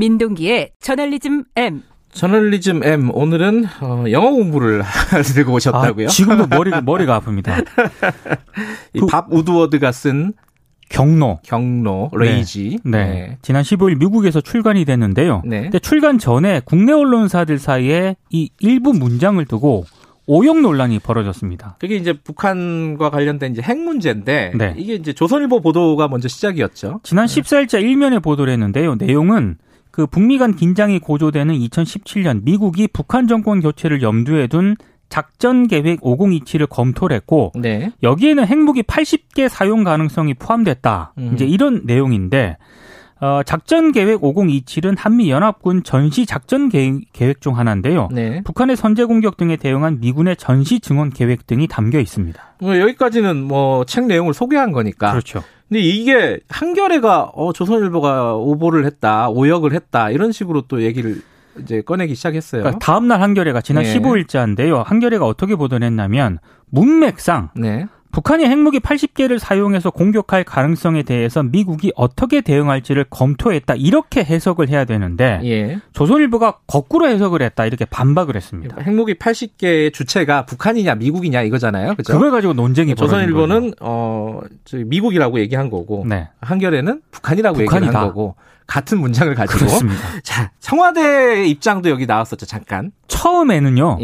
민동기의 저널리즘 M. 저널리즘 M, 오늘은 영어 공부를 들고 오셨다고요? 아, 지금도 머리가 아픕니다. 이 밥 우드워드가 쓴 경로, 레이지. 네. 지난 15일 미국에서 출간이 됐는데요. 네. 근데 출간 전에 국내 언론사들 사이에 이 일부 문장을 두고 오용 논란이 벌어졌습니다. 그게 이제 북한과 관련된 이제 핵 문제인데, 네. 이게 이제 조선일보 보도가 먼저 시작이었죠. 지난 14일자 일면에 보도를 했는데요. 내용은 그 북미 간 긴장이 고조되는 2017년 미국이 북한 정권 교체를 염두에 둔 작전 계획 5027을 검토를 했고, 네. 여기에는 핵무기 80개 사용 가능성이 포함됐다. 이제 이런 내용인데, 작전 계획 5027은 한미 연합군 전시 작전 계획 중 하나인데요. 네. 북한의 선제 공격 등에 대응한 미군의 전시 증원 계획 등이 담겨 있습니다. 여기까지는 뭐 책 내용을 소개한 거니까. 그렇죠. 근데 이게 한겨레가 조선일보가 오보를 했다, 오역을 했다 이런 식으로 또 얘기를 이제 꺼내기 시작했어요. 그러니까 다음 날 한겨레가 지난 15일자인데요. 한겨레가 어떻게 보도를 했냐면 문맥상. 네. 북한이 핵무기 80개를 사용해서 공격할 가능성에 대해서 미국이 어떻게 대응할지를 검토했다. 이렇게 해석을 해야 되는데 조선일보가 거꾸로 해석을 했다. 이렇게 반박을 했습니다. 핵무기 80개의 주체가 북한이냐 미국이냐 이거잖아요. 그죠? 그걸 가지고 논쟁이 벌어진 거죠. 조선일보는 미국이라고 얘기한 거고 한겨레는 북한이라고 얘기한 거고 같은 문장을 가지고. 그렇습니다. 자, 청와대의 입장도 여기 나왔었죠. 잠깐. 처음에는요.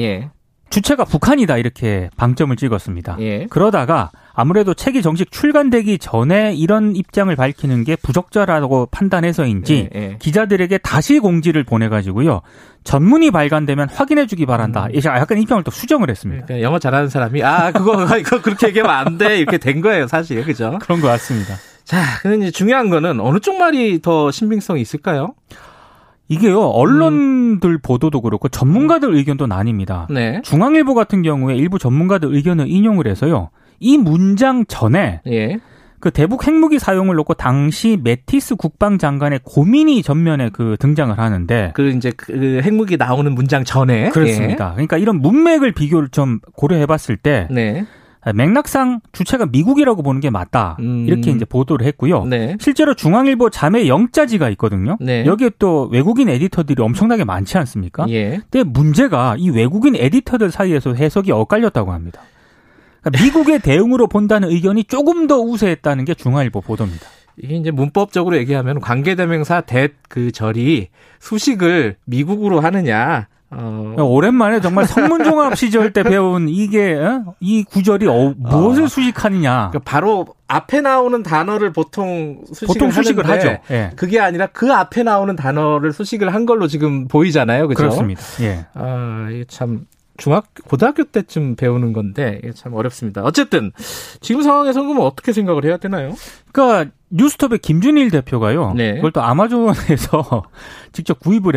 주체가 북한이다 이렇게 방점을 찍었습니다. 그러다가 아무래도 책이 정식 출간되기 전에 이런 입장을 밝히는 게 부적절하다고 판단해서인지 기자들에게 다시 공지를 보내가지고요. 전문이 발간되면 확인해 주기 바란다. 약간 입장을 또 수정을 했습니다. 그러니까 영어 잘하는 사람이 그거 그렇게 얘기하면 안 돼 이렇게 된 거예요 사실. 그죠? 그런 것 같습니다. 자, 근데 이제 중요한 거는 어느 쪽 말이 더 신빙성이 있을까요? 이게요, 언론들 보도도 그렇고 전문가들 의견도 나뉩니다. 네. 중앙일보 같은 경우에 일부 전문가들 의견을 인용을 해서요. 이 문장 전에 그 대북 핵무기 사용을 놓고 당시 매티스 국방장관의 고민이 전면에 그 등장을 하는데 그 핵무기 나오는 문장 전에 그렇습니다. 그러니까 이런 문맥을 비교를 좀 고려해봤을 때 맥락상 주체가 미국이라고 보는 게 맞다. 이렇게 이제 보도를 했고요. 실제로 중앙일보 자매 영자지가 있거든요. 여기에 또 외국인 에디터들이 엄청나게 많지 않습니까? 근데 문제가 이 외국인 에디터들 사이에서 해석이 엇갈렸다고 합니다. 그러니까 미국의 대응으로 본다는 의견이 조금 더 우세했다는 게 중앙일보 보도입니다. 이게 이제 문법적으로 얘기하면 관계대명사 그 절이 수식을 미국으로 하느냐. 오랜만에 정말 성문종합 시절 때 배운 이 구절이 무엇을 수식하느냐. 그러니까 바로 앞에 나오는 단어를 보통 수식을 하죠. 그게 아니라 그 앞에 나오는 단어를 수식을 한 걸로 지금 보이잖아요. 그렇죠? 그렇습니다. 이게 참 고등학교 때쯤 배우는 건데 이게 참 어렵습니다. 어쨌든 지금 상황에서 그럼 어떻게 생각을 해야 되나요? 그러니까 뉴스톱의 김준일 대표가요. 그걸 또 아마존에서 직접 구입을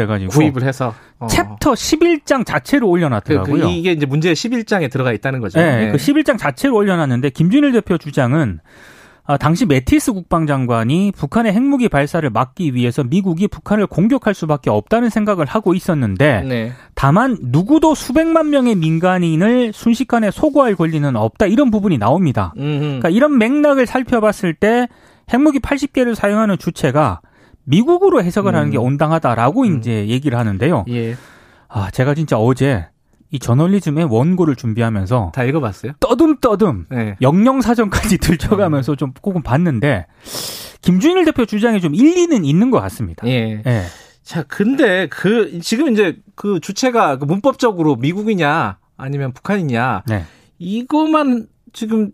해서 챕터 11장 자체로 올려놨더라고요. 이게 이제 문제의 11장에 들어가 있다는 거죠. 그 11장 자체로 올려놨는데 김준일 대표 주장은 당시 매티스 국방장관이 북한의 핵무기 발사를 막기 위해서 미국이 북한을 공격할 수밖에 없다는 생각을 하고 있었는데 다만 누구도 수백만 명의 민간인을 순식간에 소거할 권리는 없다. 이런 부분이 나옵니다. 그러니까 이런 맥락을 살펴봤을 때 핵무기 80개를 사용하는 주체가 미국으로 해석을 하는 게 온당하다라고 이제 얘기를 하는데요. 제가 진짜 어제 이 저널리즘의 원고를 준비하면서 다 읽어봤어요? 떠듬떠듬 영영사전까지 들춰가면서 좀 조금 봤는데 김준일 대표 주장에 좀 일리는 있는 것 같습니다. 자, 근데 지금 이제 그 주체가 문법적으로 미국이냐 아니면 북한이냐 이거만 지금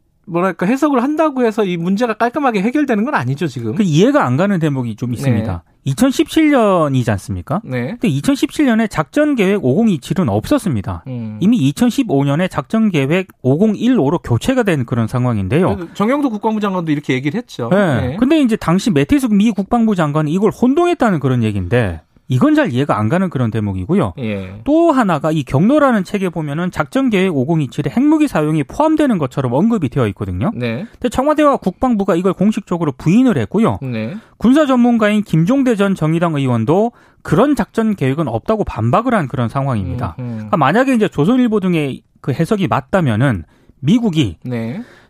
해석을 한다고 해서 이 문제가 깔끔하게 해결되는 건 아니죠, 지금. 이해가 안 가는 대목이 좀 있습니다. 2017년이지 않습니까? 근데 2017년에 작전계획 5027은 없었습니다. 이미 2015년에 작전계획 5015로 교체가 된 그런 상황인데요. 정영도 국방부 장관도 이렇게 얘기를 했죠. 근데 이제 당시 매티스 미 국방부 장관이 이걸 혼동했다는 그런 얘기인데 이건 잘 이해가 안 가는 그런 대목이고요. 또 하나가 이 경로라는 책에 보면은 작전계획 5027에 핵무기 사용이 포함되는 것처럼 언급이 되어 있거든요. 근데 청와대와 국방부가 이걸 공식적으로 부인을 했고요. 군사 전문가인 김종대 전 정의당 의원도 그런 작전 계획은 없다고 반박을 한 그런 상황입니다. 그러니까 만약에 이제 조선일보 등의 그 해석이 맞다면은 미국이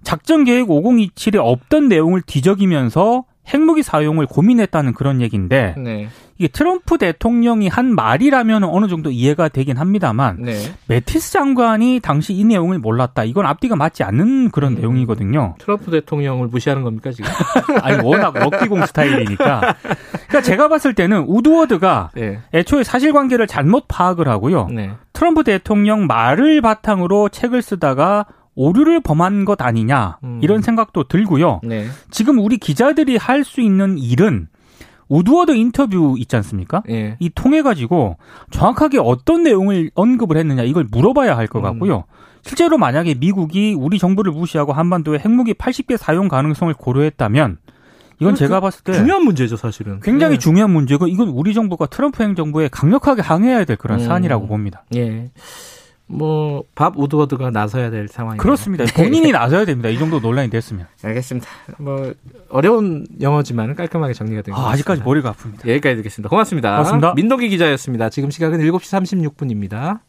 작전계획 5027에 없던 내용을 뒤적이면서 핵무기 사용을 고민했다는 그런 얘기인데 네. 이게 트럼프 대통령이 한 말이라면 어느 정도 이해가 되긴 합니다만 네. 매티스 장관이 당시 이 내용을 몰랐다. 이건 앞뒤가 맞지 않는 그런 내용이거든요. 트럼프 대통령을 무시하는 겁니까 지금? 아니 워낙 럭비공 스타일이니까. 그러니까 제가 봤을 때는 우드워드가 네. 애초에 사실관계를 잘못 파악을 하고요. 네. 트럼프 대통령 말을 바탕으로 책을 쓰다가 오류를 범한 것 아니냐 이런 생각도 들고요. 네. 지금 우리 기자들이 할 수 있는 일은 우드워드 인터뷰 있지 않습니까? 네. 이 통해가지고 정확하게 어떤 내용을 언급을 했느냐 이걸 물어봐야 할 것 같고요. 실제로 만약에 미국이 우리 정부를 무시하고 한반도에 핵무기 80개 사용 가능성을 고려했다면 이건 제가 봤을 때 중요한 문제죠, 사실은. 굉장히 네. 중요한 문제고 이건 우리 정부가 트럼프 행정부에 강력하게 항의해야 될 그런 사안이라고 봅니다. 예. 뭐 밥 우드워드가 나서야 될 상황이에요. 그렇습니다. 본인이 나서야 됩니다. 이 정도 논란이 됐으면. 알겠습니다. 뭐 어려운 영어지만 깔끔하게 정리가 된 것 같습니다. 아직까지 머리가 아픕니다. 여기까지 듣겠습니다. 고맙습니다. 고맙습니다. 민동기 기자였습니다. 지금 시각은 7시 36분입니다.